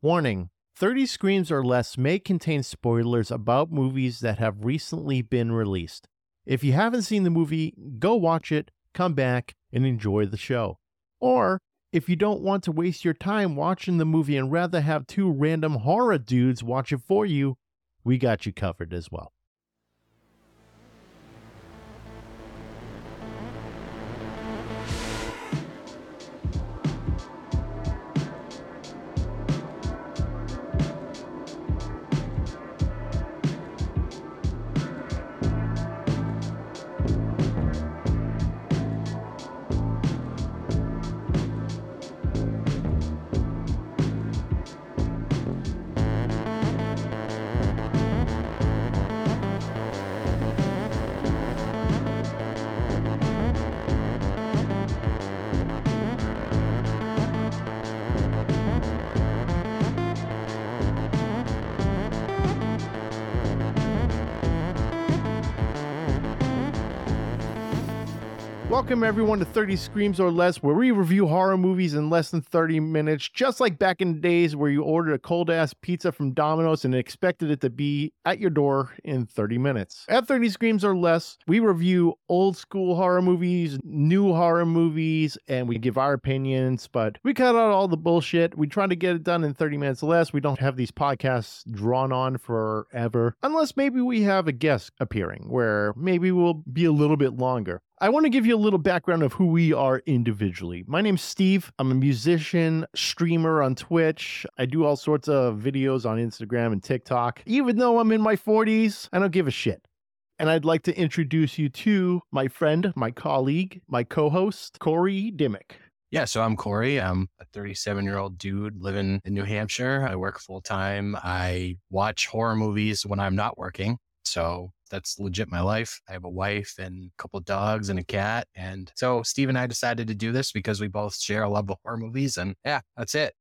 Warning, 30 Screams or Less may contain spoilers about movies that have recently been released. If you haven't seen the movie, go watch it, come back, and enjoy the show. Or, if you don't want to waste your time watching the movie and rather have two random horror dudes watch it for you, we got you covered as well. Welcome everyone to 30 Screams or Less, where we review horror movies in less than 30 minutes, just like back in the days where you ordered a cold-ass pizza from Domino's and expected it to be at your door in 30 minutes. At 30 Screams or Less, we review old-school horror movies, new horror movies, and we give our opinions, but we cut out all the bullshit. We try to get it done in 30 minutes or less. We don't have these podcasts drawn on forever, unless maybe we have a guest appearing, where maybe we'll be a little bit longer. I want to give you a little background of who we are individually. My name's Steve. I'm a musician, streamer on Twitch. I do all sorts of videos on Instagram and TikTok. Even though I'm in my 40s, I don't give a shit. And I'd like to introduce you to my friend, my colleague, my co-host, Corey Dimmick. Yeah, so I'm Corey. I'm a 37-year-old dude living in New Hampshire. I work full-time. I watch horror movies when I'm not working. So that's legit my life. I have a wife and a couple of dogs and a cat. And so Steve and I decided to do this because we both share a love of horror movies. And yeah, that's it.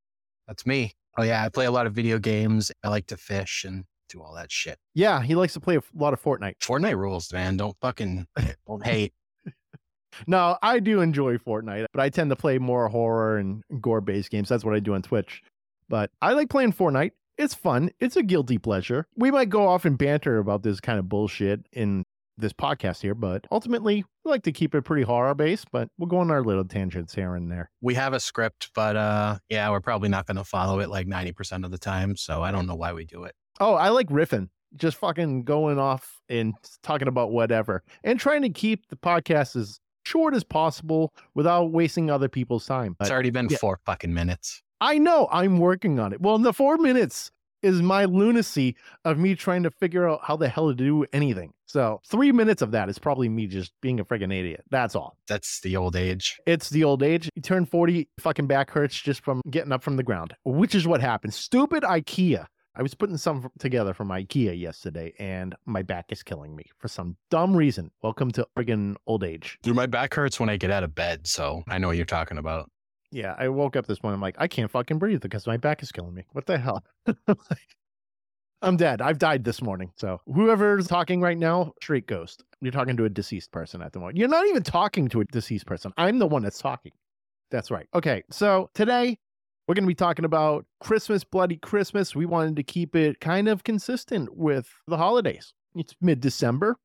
That's me. Oh yeah, I play a lot of video games. I like to fish and do all that shit. Yeah, he likes to play a lot of Fortnite. Fortnite rules, man. Don't hate. No, I do enjoy Fortnite, but I tend to play more horror and gore-based games. That's what I do on Twitch. But I like playing Fortnite. It's fun. It's a guilty pleasure. We might go off and banter about this kind of bullshit in this podcast here, but ultimately, we like to keep it pretty horror-based, but we'll go on our little tangents here and there. We have a script, but yeah, we're probably not going to follow it like 90% of the time, so I don't know why we do it. Oh, I like riffing. Just fucking going off and talking about whatever. And trying to keep the podcast as short as possible without wasting other people's time. But, it's already been 4 fucking minutes. I know, I'm working on it. Well, in the 4 minutes is my lunacy of me trying to figure out how the hell to do anything. So 3 minutes of that is probably me just being a friggin' idiot. That's all. That's the old age. It's the old age. You turn 40, fucking back hurts just from getting up from the ground, which is what happened. Stupid IKEA. I was putting some together from IKEA yesterday, and my back is killing me for some dumb reason. Welcome to friggin' old age. Dude, my back hurts when I get out of bed, so I know what you're talking about. Yeah, I woke up this morning, I'm like, I can't fucking breathe because my back is killing me. What the hell? I'm dead. I've died this morning. So whoever's talking right now, straight ghost. You're talking to a deceased person at the moment. You're not even talking to a deceased person. I'm the one that's talking. That's right. Okay, so today we're going to be talking about Christmas, Bloody Christmas. We wanted to keep it kind of consistent with the holidays. It's mid-December.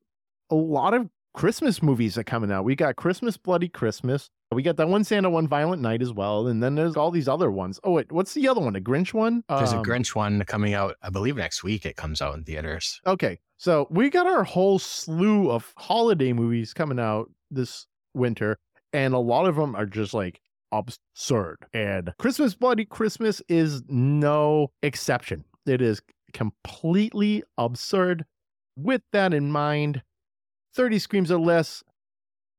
A lot of Christmas movies are coming out. We got Christmas, Bloody Christmas. We got that one Santa one, Violent Night as well. And then there's all these other ones. Oh, wait, what's the other one? A Grinch one? There's a Grinch one coming out, I believe next week it comes out in theaters. Okay, so we got our whole slew of holiday movies coming out this winter. And a lot of them are just like absurd. And Christmas, Bloody Christmas is no exception. It is completely absurd. With that in mind, 30 Screams or Less,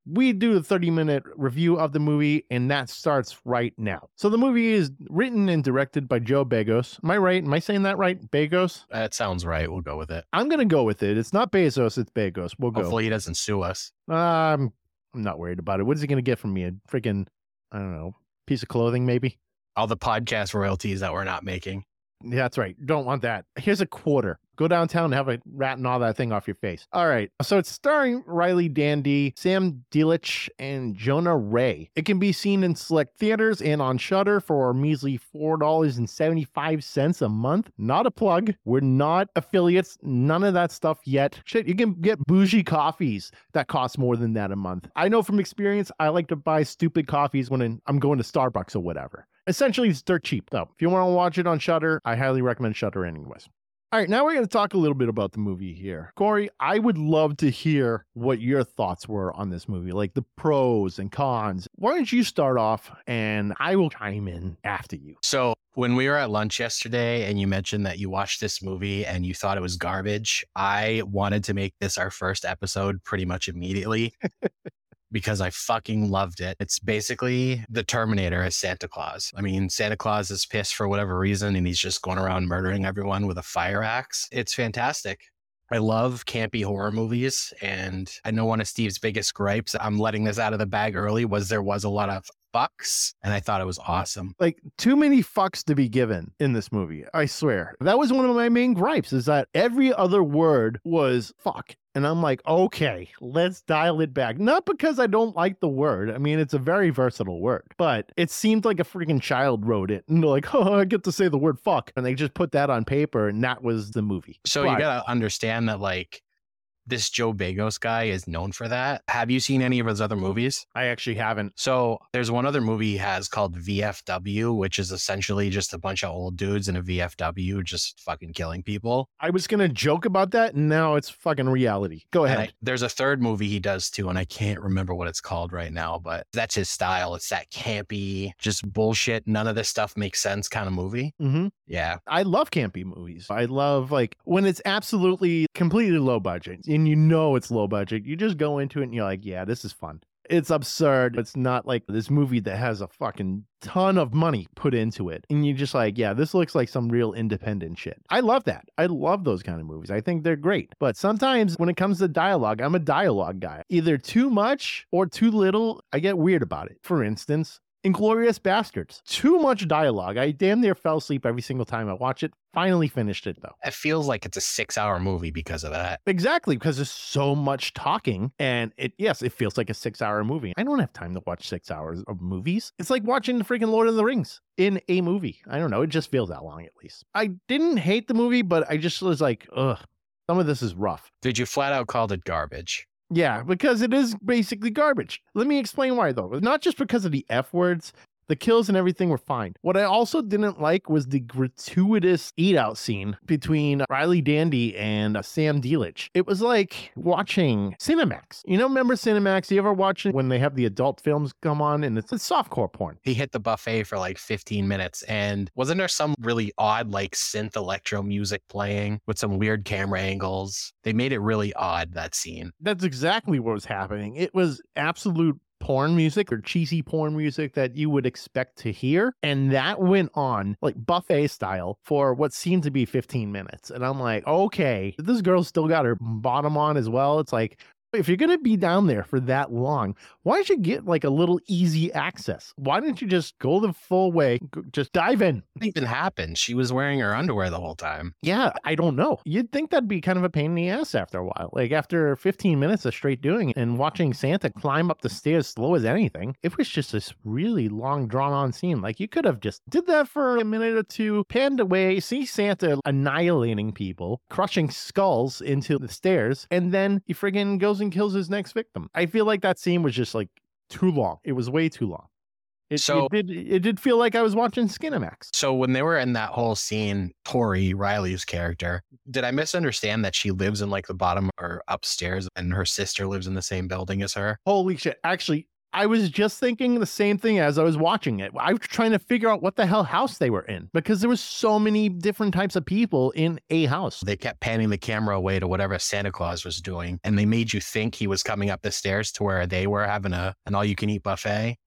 we do a 30-minute review of the movie, and that starts right now. So the movie is written and directed by Joe Begos. Am I right? Am I saying that right? Begos? That sounds right. We'll go with it. I'm going to go with it. It's not Bezos. It's Begos. We'll go. Hopefully he doesn't sue us. I'm not worried about it. What is he going to get from me? A freaking, I don't know, piece of clothing maybe? All the podcast royalties that we're not making. Yeah, that's right. Don't want that. Here's a quarter. Go downtown and have a rat and all that thing off your face. All right. So it's starring Riley Dandy, Sam Delich, and Jonah Ray. It can be seen in select theaters and on Shutter for a measly $4.75 a month. Not a plug. We're not affiliates. None of that stuff yet. Shit, you can get bougie coffees that cost more than that a month. I know from experience, I like to buy stupid coffees when I'm going to Starbucks or whatever. Essentially, it's dirt cheap, though. If you want to watch it on Shutter, I highly recommend Shutter anyways. All right, now we're going to talk a little bit about the movie here. Corey, I would love to hear what your thoughts were on this movie, like the pros and cons. Why don't you start off and I will chime in after you. So when we were at lunch yesterday and you mentioned that you watched this movie and you thought it was garbage, I wanted to make this our first episode pretty much immediately. Because I fucking loved it. It's basically the Terminator as Santa Claus. I mean, Santa Claus is pissed for whatever reason, and he's just going around murdering everyone with a fire axe. It's fantastic. I love campy horror movies, and I know one of Steve's biggest gripes, I'm letting this out of the bag early, was there was a lot of fucks, and I thought it was awesome. Like, too many fucks to be given in this movie, I swear. That was one of my main gripes, is that every other word was fuck. And I'm like, okay, let's dial it back. Not because I don't like the word. I mean, it's a very versatile word, but it seemed like a freaking child wrote it. And they're like, oh, I get to say the word fuck. And they just put that on paper, and that was the movie. So you got to understand that, like, this Joe Begos guy is known for that. Have you seen any of his other movies? I actually haven't. So there's one other movie he has called VFW, which is essentially just a bunch of old dudes in a VFW just fucking killing people. I was going to joke about that, and now it's fucking reality. Go ahead. There's a third movie he does too, and I can't remember what it's called right now, but that's his style. It's that campy, just bullshit, none of this stuff makes sense kind of movie. Mm-hmm. Yeah. I love campy movies. I love, like, when it's absolutely completely low budget. And you know it's low budget. You just go into it and you're like, yeah, this is fun. It's absurd. It's not like this movie that has a fucking ton of money put into it. And you're just like, yeah, this looks like some real independent shit. I love that. I love those kind of movies. I think they're great. But sometimes when it comes to dialogue, I'm a dialogue guy. Either too much or too little. I get weird about it. For instance, Inglourious Bastards. Too much dialogue. I damn near fell asleep every single time I watched it. Finally finished it, though. It feels like it's a 6-hour movie because of that. Exactly, because there's so much talking. And it feels like a 6-hour movie. I don't have time to watch 6 hours of movies. It's like watching the freaking Lord of the Rings in a movie. I don't know. It just feels that long, at least. I didn't hate the movie, but I just was like, ugh, some of this is rough. Dude, you flat out called it garbage. Yeah, because it is basically garbage. Let me explain why, though. Not just because of the F words. The kills and everything were fine. What I also didn't like was the gratuitous eat-out scene between Riley Dandy and Sam Delich. It was like watching Cinemax. You know, remember Cinemax? You ever watch it when they have the adult films come on and it's softcore porn? He hit the buffet for like 15 minutes and wasn't there some really odd like synth electro music playing with some weird camera angles? They made it really odd, that scene. That's exactly what was happening. It was absolute porn music or cheesy porn music that you would expect to hear. And that went on like buffet style for what seemed to be 15 minutes. And I'm like, okay, this girl's still got her bottom on as well. It's like, if you're going to be down there for that long, why don't you get like a little easy access? Why don't you just go the full way? Just dive in. It even happened. She was wearing her underwear the whole time. Yeah, I don't know. You'd think that'd be kind of a pain in the ass after a while. Like after 15 minutes of straight doing it and watching Santa climb up the stairs slow as anything, it was just this really long drawn on scene. Like you could have just did that for a minute or two, panned away, see Santa annihilating people, crushing skulls into the stairs, and then he friggin' goes and kills his next victim. I feel like that scene was just like too long. It was way too long. It did feel like I was watching Skinemax. So when they were in that whole scene, Tori, Riley's character, did I misunderstand that she lives in like the bottom or upstairs and her sister lives in the same building as her? Holy shit. Actually, I was just thinking the same thing as I was watching it. I was trying to figure out what the hell house they were in because there was so many different types of people in a house. They kept panning the camera away to whatever Santa Claus was doing, and they made you think he was coming up the stairs to where they were having an all-you-can-eat buffet.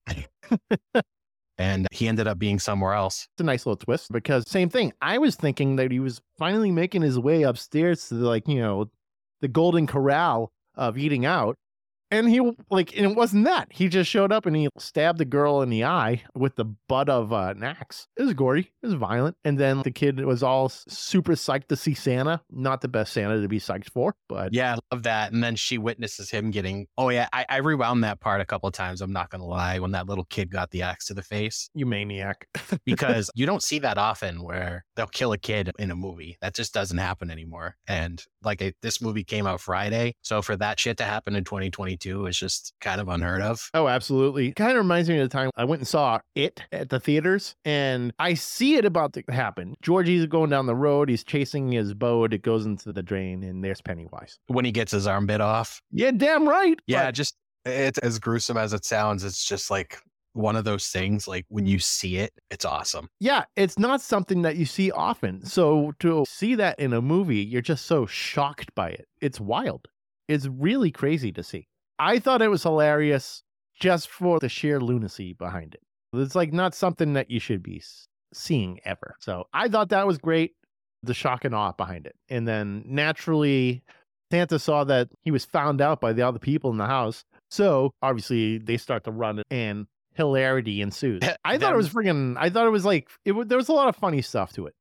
And he ended up being somewhere else. It's a nice little twist because same thing. I was thinking that he was finally making his way upstairs to the golden corral of eating out. And he, like, and it wasn't that. He just showed up and he stabbed the girl in the eye with the butt of an axe. It was gory. It was violent. And then the kid was all super psyched to see Santa. Not the best Santa to be psyched for, but. Yeah, I love that. And then she witnesses him getting. Oh, yeah. I rewound that part a couple of times. I'm not going to lie. When that little kid got the axe to the face. You maniac. Because you don't see that often where they'll kill a kid in a movie. That just doesn't happen anymore. And like this movie came out Friday. So for that shit to happen in 2022. Is just kind of unheard of. Oh, absolutely. Kind of reminds me of the time I went and saw It at the theaters, and I see it about to happen. Georgie's going down the road. He's chasing his boat. It goes into the drain, and there's Pennywise. When he gets his arm bit off. Yeah, damn right. Yeah, but just it's as gruesome as it sounds. It's just like one of those things, like when you see it, it's awesome. Yeah, it's not something that you see often. So to see that in a movie, you're just so shocked by it. It's wild. It's really crazy to see. I thought it was hilarious just for the sheer lunacy behind it. It's like not something that you should be seeing ever. So I thought that was great, the shock and awe behind it. And then naturally, Santa saw that he was found out by the other people in the house. So obviously they start to run and hilarity ensues. There was a lot of funny stuff to it,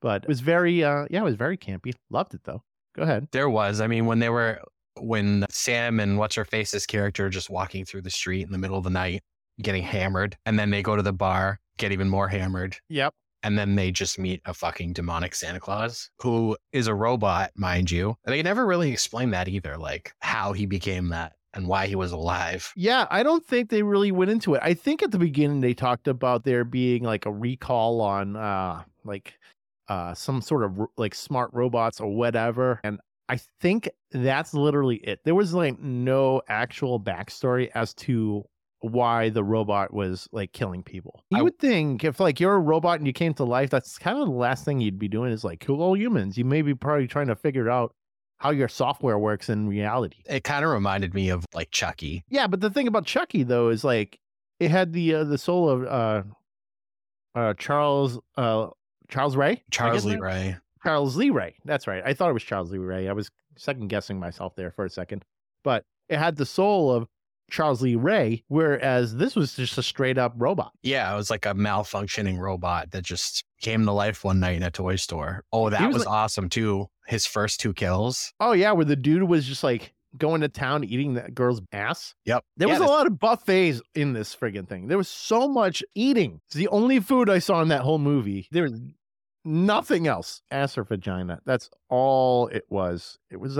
but it was very campy. Loved it though. Go ahead. There was, I mean, when Sam and What's-Her-Face's character are just walking through the street in the middle of the night, getting hammered, and then they go to the bar, get even more hammered. Yep. And then they just meet a fucking demonic Santa Claus, who is a robot, mind you. And they never really explained that either, like how he became that and why he was alive. Yeah, I don't think they really went into it. I think at the beginning they talked about there being like a recall on some sort of like smart robots or whatever. And I think that's literally it. There was like no actual backstory as to why the robot was like killing people. You would think if like you're a robot and you came to life, that's kind of the last thing you'd be doing is like kill all humans. You may be probably trying to figure out how your software works in reality. It kind of reminded me of like Chucky. Yeah, but the thing about Chucky though is like it had the soul of Charles Lee Ray. That's right. I thought it was Charles Lee Ray. I was second guessing myself there for a second, but it had the soul of Charles Lee Ray, whereas this was just a straight up robot. Yeah, it was like a malfunctioning robot that just came to life one night in a toy store. Oh, that was awesome too. His first two kills. Oh yeah, where the dude was just like going to town eating that girl's ass. Yep. There was a lot of buffets in this friggin' thing. There was so much eating. It's the only food I saw in that whole movie. There was nothing else. Ass or vagina. That's all it was. It was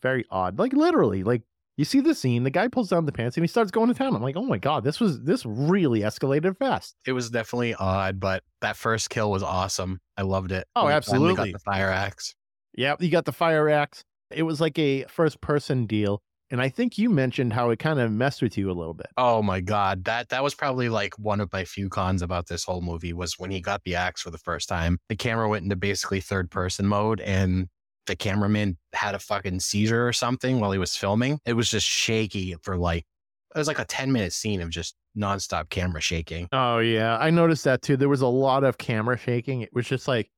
very odd. Like literally, like you see the scene, the guy pulls down the pants and he starts going to town. I'm like, oh my God, this really escalated fast. It was definitely odd, but that first kill was awesome. I loved it. Oh, absolutely. Got the fire axe. Yeah, you got the fire axe. It was like a first person deal. And I think you mentioned how it kind of messed with you a little bit. Oh my God. That was probably like one of my few cons about this whole movie was when he got the axe for the first time, the camera went into basically third person mode and the cameraman had a fucking seizure or something while he was filming. It was just shaky it was like a 10-minute scene of just nonstop camera shaking. Oh yeah. I noticed that too. There was a lot of camera shaking. It was just like,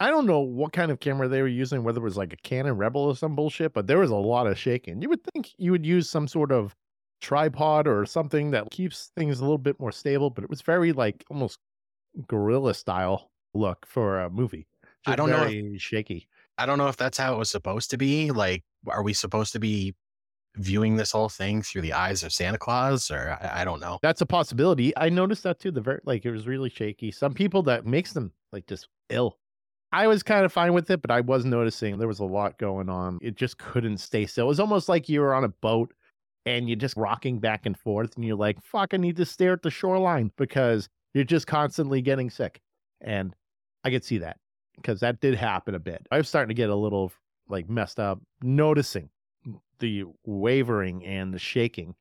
I don't know what kind of camera they were using, whether it was like a Canon Rebel or some bullshit, but there was a lot of shaking. You would think you would use some sort of tripod or something that keeps things a little bit more stable, but it was very like almost guerrilla style look for a movie. Just shaky. I don't know if that's how it was supposed to be. Like, are we supposed to be viewing this whole thing through the eyes of Santa Claus? Or I don't know. That's a possibility. I noticed that too. It was really shaky. Some people that makes them like just ill. I was kind of fine with it, but I was noticing there was a lot going on. It just couldn't stay still. It was almost like you were on a boat and you're just rocking back and forth and you're like, fuck, I need to stare at the shoreline because you're just constantly getting sick. And I could see that because that did happen a bit. I was starting to get a little like messed up, noticing the wavering and the shaking.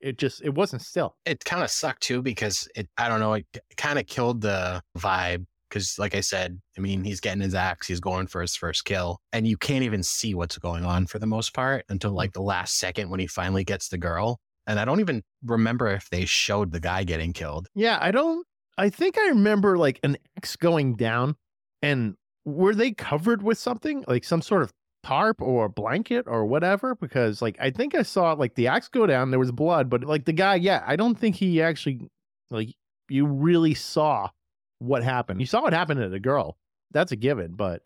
It wasn't still. It kind of sucked too because it kind of killed the vibe. Because like I said, I mean, he's getting his axe, he's going for his first kill, and you can't even see what's going on for the most part until like the last second when he finally gets the girl. And I don't even remember if they showed the guy getting killed. Yeah, I think I remember like an axe going down and were they covered with something? Like some sort of tarp or a blanket or whatever, because like I think I saw like the axe go down, there was blood, but like the guy, yeah, I don't think he actually, like, you really saw what happened. You saw what happened to the girl, that's a given, but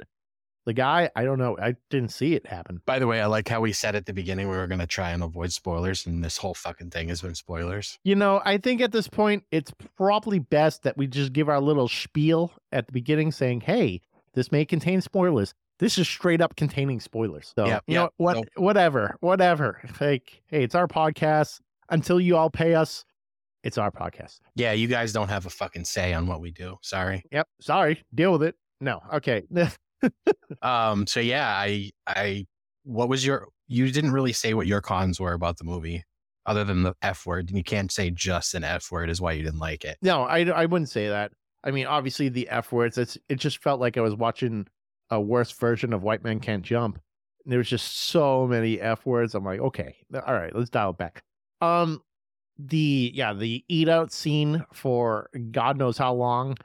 the guy, I don't know, I didn't see it happen. By the way, I like how we said at the beginning we were going to try and avoid spoilers, and this whole fucking thing has been spoilers. You know, I think at this point it's probably best that we just give our little spiel at the beginning saying, hey, this may contain spoilers. This is straight up containing spoilers. So, you know, whatever. Like, hey, it's our podcast. Until you all pay us, it's our podcast. Yeah, you guys don't have a fucking say on what we do. Sorry. Yep. Sorry. Deal with it. No. Okay. So yeah, I what was your, you didn't really say what your cons were about the movie other than the F word. And you can't say just an F word is why you didn't like it. No, I wouldn't say that. I mean, obviously the F words, it just felt like I was watching a worse version of White Man Can't Jump. There was just so many F words. I'm like, okay, all right, let's dial it back. The eat out scene for God knows how long.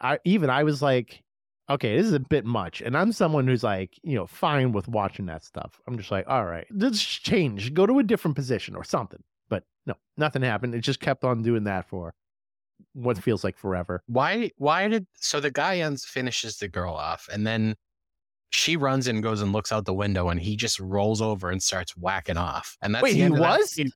I was like, okay, this is a bit much. And I'm someone who's like, you know, fine with watching that stuff. I'm just like, all right, let's change, go to a different position or something. But no, nothing happened. It just kept on doing that for what feels like forever. So the guy finishes the girl off, and then she runs and goes and looks out the window, and he just rolls over and starts whacking off. And that's you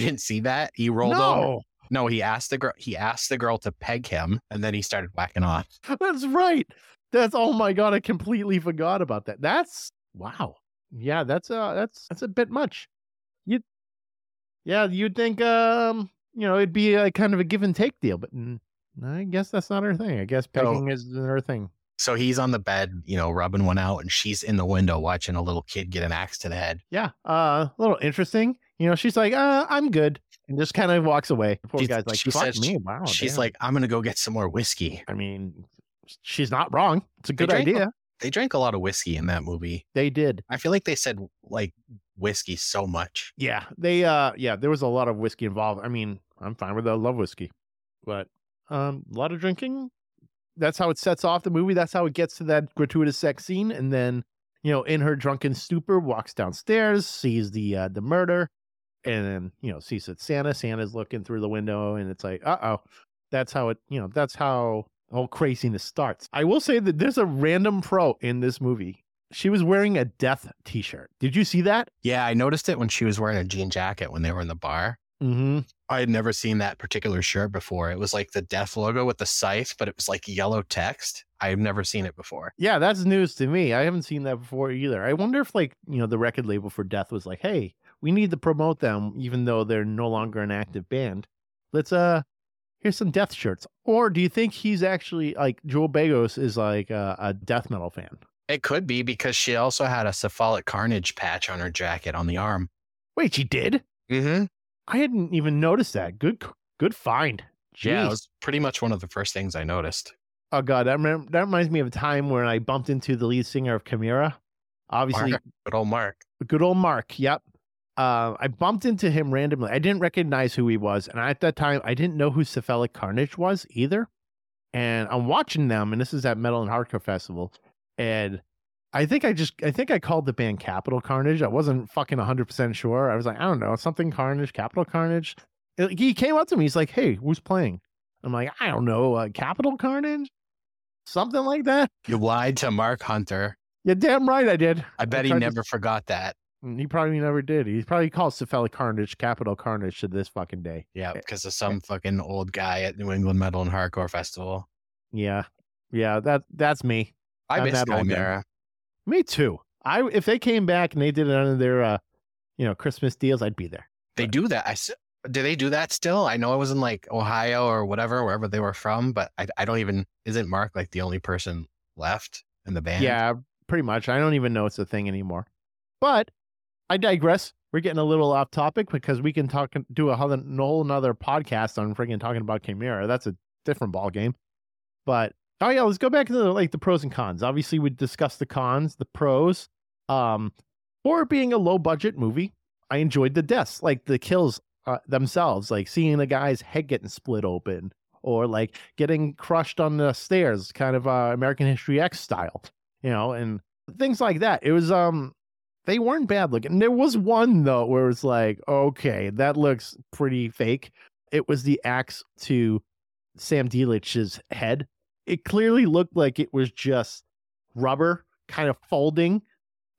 didn't see that? He rolled over. No, he asked the girl to peg him, and then he started whacking off. That's right. That's, oh my God, I completely forgot about that. That's, wow. Yeah, that's a bit much. You'd think you know, it'd be a kind of a give and take deal, but I guess that's not her thing. I guess pegging is her thing. So he's on the bed, you know, rubbing one out, and she's in the window watching a little kid get an axe to the head. Yeah. A little interesting. You know, she's like, I'm good. And just kind of walks away. The poor guy's like, she's like, I'm going to go get some more whiskey. I mean, she's not wrong. It's a good idea. They drank a lot of whiskey in that movie. They did. I feel like they said like whiskey so much. Yeah. They, there was a lot of whiskey involved. I mean, I'm fine with it. I love whiskey, but a lot of drinking. That's how it sets off the movie. That's how it gets to that gratuitous sex scene. And then, you know, in her drunken stupor, walks downstairs, sees the murder, and then, you know, sees that Santa's looking through the window, and it's like, uh-oh. That's how it, you know, that's how all craziness starts. I will say that there's a random pro in this movie. She was wearing a death t-shirt. Did you see that? Yeah, I noticed it when she was wearing a jean jacket when they were in the bar. Mm-hmm. I had never seen that particular shirt before. It was like the death logo with the scythe, but it was like yellow text. I've never seen it before. Yeah, that's news to me. I haven't seen that before either. I wonder if, like, you know, the record label for Death was like, hey, we need to promote them even though they're no longer an active band. Let's, here's some Death shirts. Or do you think he's actually, like, Joe Begos is like a death metal fan? It could be, because she also had a Cephalic Carnage patch on her jacket on the arm. Wait, she did? Mm-hmm. I hadn't even noticed that. Good find. Jeez. Yeah, it was pretty much one of the first things I noticed. Oh, God, that reminds me of a time when I bumped into the lead singer of Chimera. Obviously. Mark. Good old Mark. Good old Mark, yep. I bumped into him randomly. I didn't recognize who he was, and at that time, I didn't know who Cephalic Carnage was either. And I'm watching them, and this is at Metal and Hardcore Festival, and I think I called the band Capital Carnage. I wasn't fucking 100% sure. I was like, I don't know, something Carnage, Capital Carnage. He came up to me. He's like, hey, who's playing? I'm like, I don't know, Capital Carnage? Something like that. You lied to Mark Hunter. You're damn right I did. I bet he never forgot that. He probably never did. He probably calls Cephalic Carnage Capital Carnage to this fucking day. Yeah, because of some fucking old guy at New England Metal and Hardcore Festival. Yeah. Yeah, that's me. I miss Chimera. Me too. If they came back and they did it under their, you know, Christmas deals, I'd be there. They do that. Do they do that still? I know I was in like Ohio or whatever, wherever they were from, but I don't even, isn't Mark like the only person left in the band? Yeah, pretty much. I don't even know it's a thing anymore, but I digress. We're getting a little off topic because we can do a whole another podcast on friggin' talking about Chimera. That's a different ball game, but oh yeah, let's go back to the pros and cons. Obviously, we discussed the cons, the pros. For it being a low budget movie, I enjoyed the deaths, like the kills themselves, like seeing a guy's head getting split open or like getting crushed on the stairs, kind of American History X style, you know, and things like that. It was they weren't bad looking. There was one, though, where it's like, okay, that looks pretty fake. It was the axe to Sam Delich's head. It clearly looked like it was just rubber kind of folding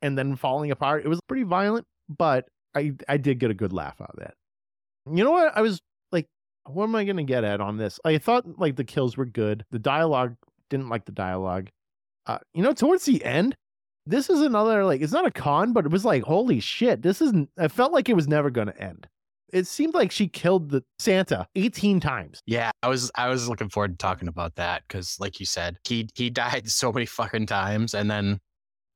and then falling apart. It was pretty violent, but I did get a good laugh out of that. You know what? I was like, what am I going to get at on this? I thought like the kills were good. The dialogue, didn't like the dialogue. You know, towards the end, this is another, like, it's not a con, but it was like, holy shit, this isn't, I felt like it was never going to end. It seemed like she killed the Santa 18 times. Yeah, I was looking forward to talking about that because, like you said, he died so many fucking times. And then,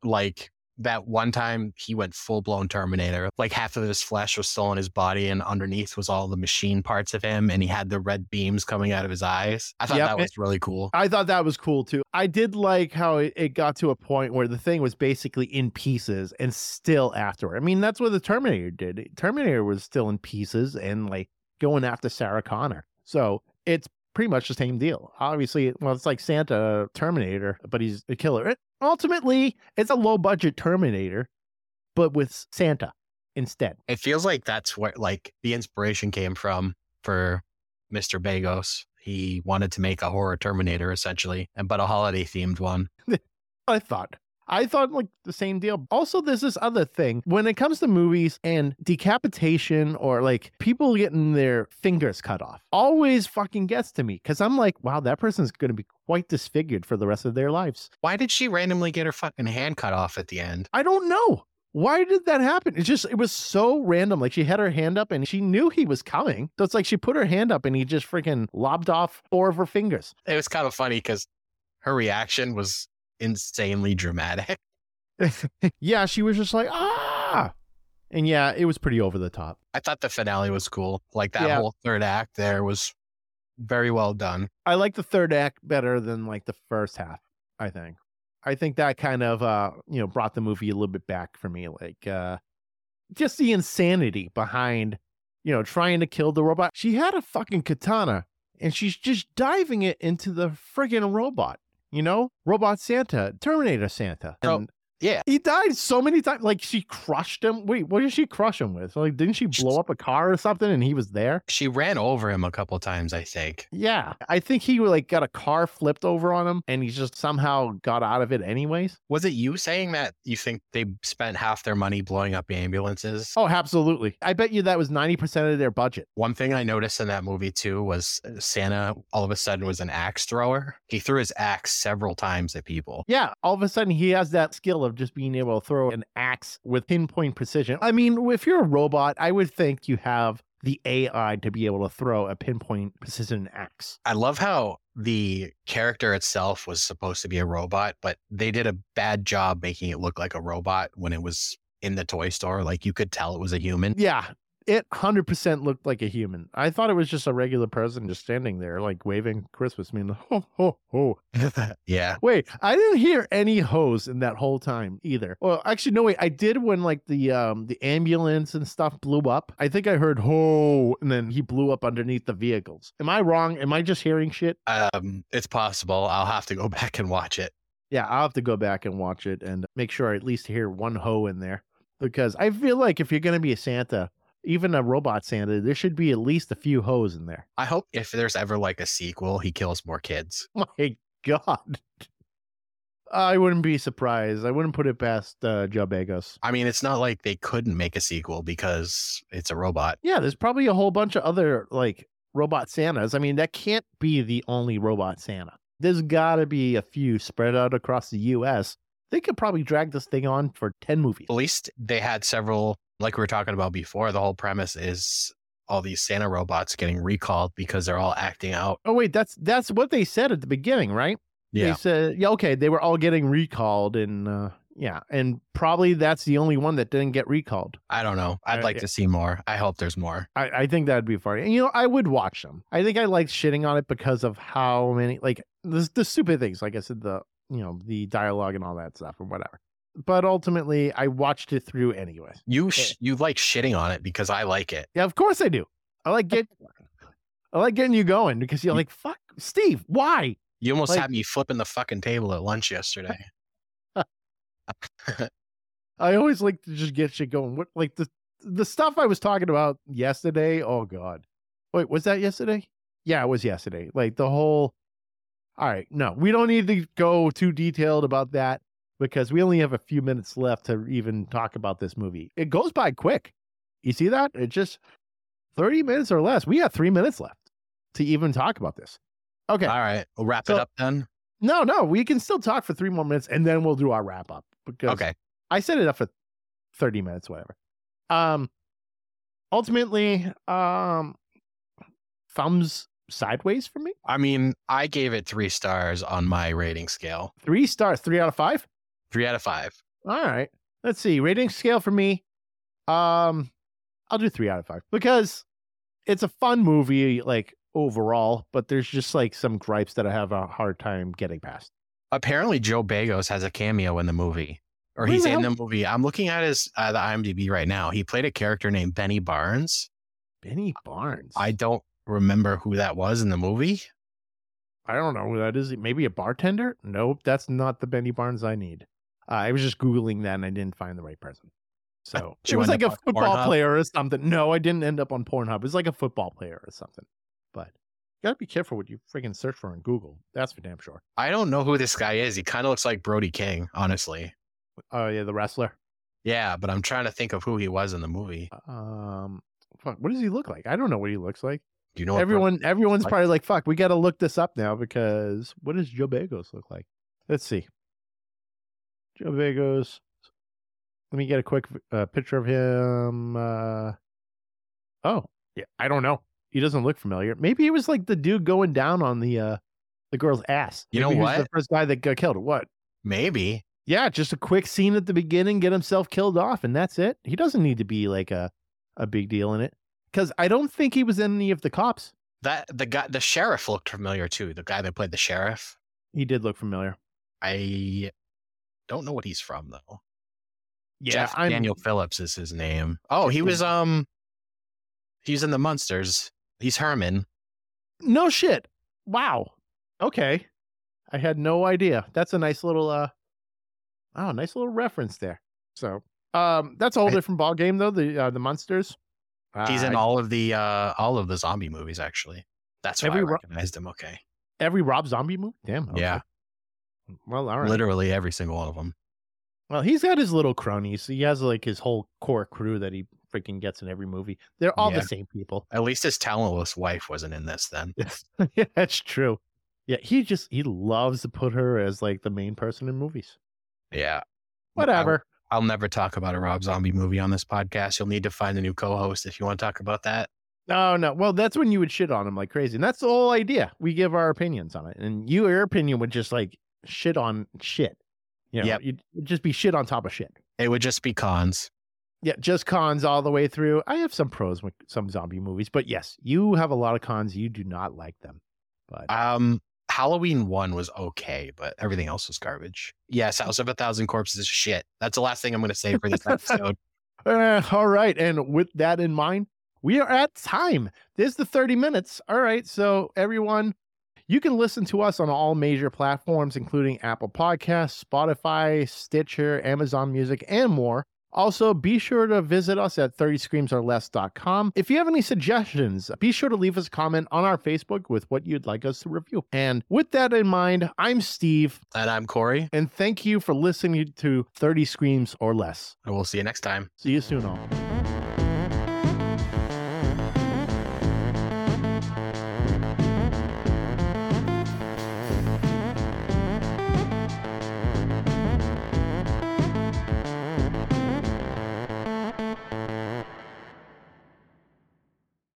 like, that one time he went full-blown Terminator. Like, half of his flesh was still in his body and underneath was all the machine parts of him, and he had the red beams coming out of his eyes. I thought that was really cool. I thought that was cool, too. I did like how it got to a point where the thing was basically in pieces and still after. I mean, that's what the Terminator did. Terminator was still in pieces and, like, going after Sarah Connor. So it's pretty much the same deal. Obviously, well, it's like Santa Terminator, but he's a killer. Ultimately, it's a low-budget Terminator, but with Santa instead. It feels like that's where, like, the inspiration came from for Mr. Begos. He wanted to make a horror Terminator, essentially, but a holiday-themed one. I thought, like, the same deal. Also, there's this other thing. When it comes to movies and decapitation or, like, people getting their fingers cut off, always fucking gets to me because I'm like, wow, that person's going to be quite disfigured for the rest of their lives. Why did she randomly get her fucking hand cut off at the end? I don't know. Why did that happen? It was so random. Like, she had her hand up and she knew he was coming. So it's like she put her hand up and he just freaking lobbed off 4 of her fingers. It was kind of funny because her reaction was insanely dramatic. Yeah, she was just like, ah! And yeah, it was pretty over the top. I thought the finale was cool. Like, that whole third act there was very well done. I like the third act better than, like, the first half, I think. I think that kind of, you know, brought the movie a little bit back for me. Like, just the insanity behind, you know, trying to kill the robot. She had a fucking katana, and she's just diving it into the friggin' robot. You know, Robot Santa, Terminator Santa. And yeah. He died so many times. Like, she crushed him. Wait, what did she crush him with? Like, didn't she blow up a car or something and he was there? She ran over him a couple times, I think. Yeah. I think he, like, got a car flipped over on him and he just somehow got out of it anyways. Was it you saying that you think they spent half their money blowing up ambulances? Oh, absolutely. I bet you that was 90% of their budget. One thing I noticed in that movie, too, was Santa all of a sudden was an axe thrower. He threw his axe several times at people. Yeah. All of a sudden, he has that skill of just being able to throw an axe with pinpoint precision. I mean, if you're a robot, I would think you have the AI to be able to throw a pinpoint precision axe. I love how the character itself was supposed to be a robot, but they did a bad job making it look like a robot when it was in the toy store. Like, you could tell it was a human. Yeah, it 100% looked like a human. I thought it was just a regular person just standing there, like, waving Christmas, meaning, ho, ho, ho. Yeah. Wait, I didn't hear any hoes in that whole time either. Well, actually, no, wait, I did when, like, the ambulance and stuff blew up. I think I heard ho, and then he blew up underneath the vehicles. Am I wrong? Am I just hearing shit? It's possible. I'll have to go back and watch it. Yeah, I'll have to go back and watch it and make sure I at least hear one ho in there. Because I feel like if you're going to be a Santa, even a robot Santa, there should be at least a few hoes in there. I hope if there's ever, like, a sequel, he kills more kids. My God. I wouldn't be surprised. I wouldn't put it past Joe Begos. I mean, it's not like they couldn't make a sequel because it's a robot. Yeah, there's probably a whole bunch of other, like, robot Santas. I mean, that can't be the only robot Santa. There's got to be a few spread out across the U.S. They could probably drag this thing on for 10 movies. At least they had several. Like we were talking about before, the whole premise is all these Santa robots getting recalled because they're all acting out. Oh, wait, that's what they said at the beginning, right? Yeah. They said, yeah, okay, they were all getting recalled, and and probably that's the only one that didn't get recalled. I don't know. I'd like to see more. I hope there's more. I think that'd be funny. And, you know, I would watch them. I think I like shitting on it because of how many, like, the stupid things, like I said, the, you know, the dialogue and all that stuff or whatever. But ultimately, I watched it through anyway. You like shitting on it because I like it. Yeah, of course I do. I like getting you going because you're like, fuck, Steve, why? You almost had me flipping the fucking table at lunch yesterday. I always like to just get shit going. What, like the stuff I was talking about yesterday. Oh God. Wait, was that yesterday? Yeah, it was yesterday. Like the whole, all right, no, we don't need to go too detailed about that because we only have a few minutes left to even talk about this movie. It goes by quick. You see that? It just 30 minutes or less. We have 3 minutes left to even talk about this. Okay. All right. We'll wrap it up then. No, we can still talk for 3 more minutes and then we'll do our wrap up because okay. I set it up for 30 minutes, whatever. Ultimately, thumbs sideways for me. I mean, I gave it 3 stars on my rating scale. 3 stars, 3 out of 5? 3 out of 5. All right. Let's see. Rating scale for me. I'll do 3 out of 5 because it's a fun movie, like overall, but there's just like some gripes that I have a hard time getting past. Apparently, Joe Begos has a cameo in the movie, or he's in the movie. I'm looking at his the IMDb right now. He played a character named Benny Barnes. Benny Barnes. I don't remember who that was in the movie. I don't know who that is. Maybe a bartender? Nope, that's not the Benny Barnes I need. I was just Googling that and I didn't find the right person. So it was like a football player or something. No, I didn't end up on Pornhub. It was like a football player or something. But you got to be careful what you freaking search for in Google. That's for damn sure. I don't know who this guy is. He kind of looks like Brody King, honestly. Oh, yeah, the wrestler. Yeah, but I'm trying to think of who he was in the movie. Fuck, what does he look like? I don't know what he looks like. Do you know everyone's probably like, fuck, we got to look this up now because what does Joe Begos look like? Let's see. Joe Begos. Let me get a quick picture of him. Oh, yeah, I don't know. He doesn't look familiar. Maybe he was like the dude going down on the girl's ass. You know what? The first guy that got killed. What? Maybe. Yeah, just a quick scene at the beginning, get himself killed off, and that's it. He doesn't need to be like a big deal in it because I don't think he was in any of the cops. That the sheriff looked familiar too. The guy that played the sheriff. He did look familiar. I don't know what he's from though. Yeah, Jeff Daniel Phillips is his name. Oh, he was he's in The Munsters. He's Herman. No shit. Wow. Okay. I had no idea. That's a nice little nice little reference there. So, that's a whole different ball game though, the Munsters. He's in all of the zombie movies actually. That's why I recognized him, okay. Every Rob Zombie movie? Damn. Okay. Yeah. Well, all right. Literally every single one of them. Well, he's got his little cronies. He has like his whole core crew that he freaking gets in every movie. They're all the same people. At least his talentless wife wasn't in this then. Yeah, that's true. Yeah, he loves to put her as like the main person in movies. Yeah. Whatever. I'll never talk about a Rob Zombie movie on this podcast. You'll need to find a new co-host if you want to talk about that. Oh, no. Well, that's when you would shit on him like crazy. And that's the whole idea. We give our opinions on it. And your opinion would just like shit on shit. You know, it'd just be shit on top of shit. It would just be cons. Yeah, just cons all the way through. I have some pros with some zombie movies, but yes, you have a lot of cons. You do not like them. But Halloween 1 was okay, but everything else was garbage. Yes, House of a Thousand Corpses is shit. That's the last thing I'm going to say for this episode. All right, and with that in mind, we are at time. There's the 30 minutes. All right, so everyone... You can listen to us on all major platforms, including Apple Podcasts, Spotify, Stitcher, Amazon Music, and more. Also, be sure to visit us at 30screamsorless.com. If you have any suggestions, be sure to leave us a comment on our Facebook with what you'd like us to review. And with that in mind, I'm Steve. And I'm Corey. And thank you for listening to 30 Screams or Less. And we'll see you next time. See you soon, all.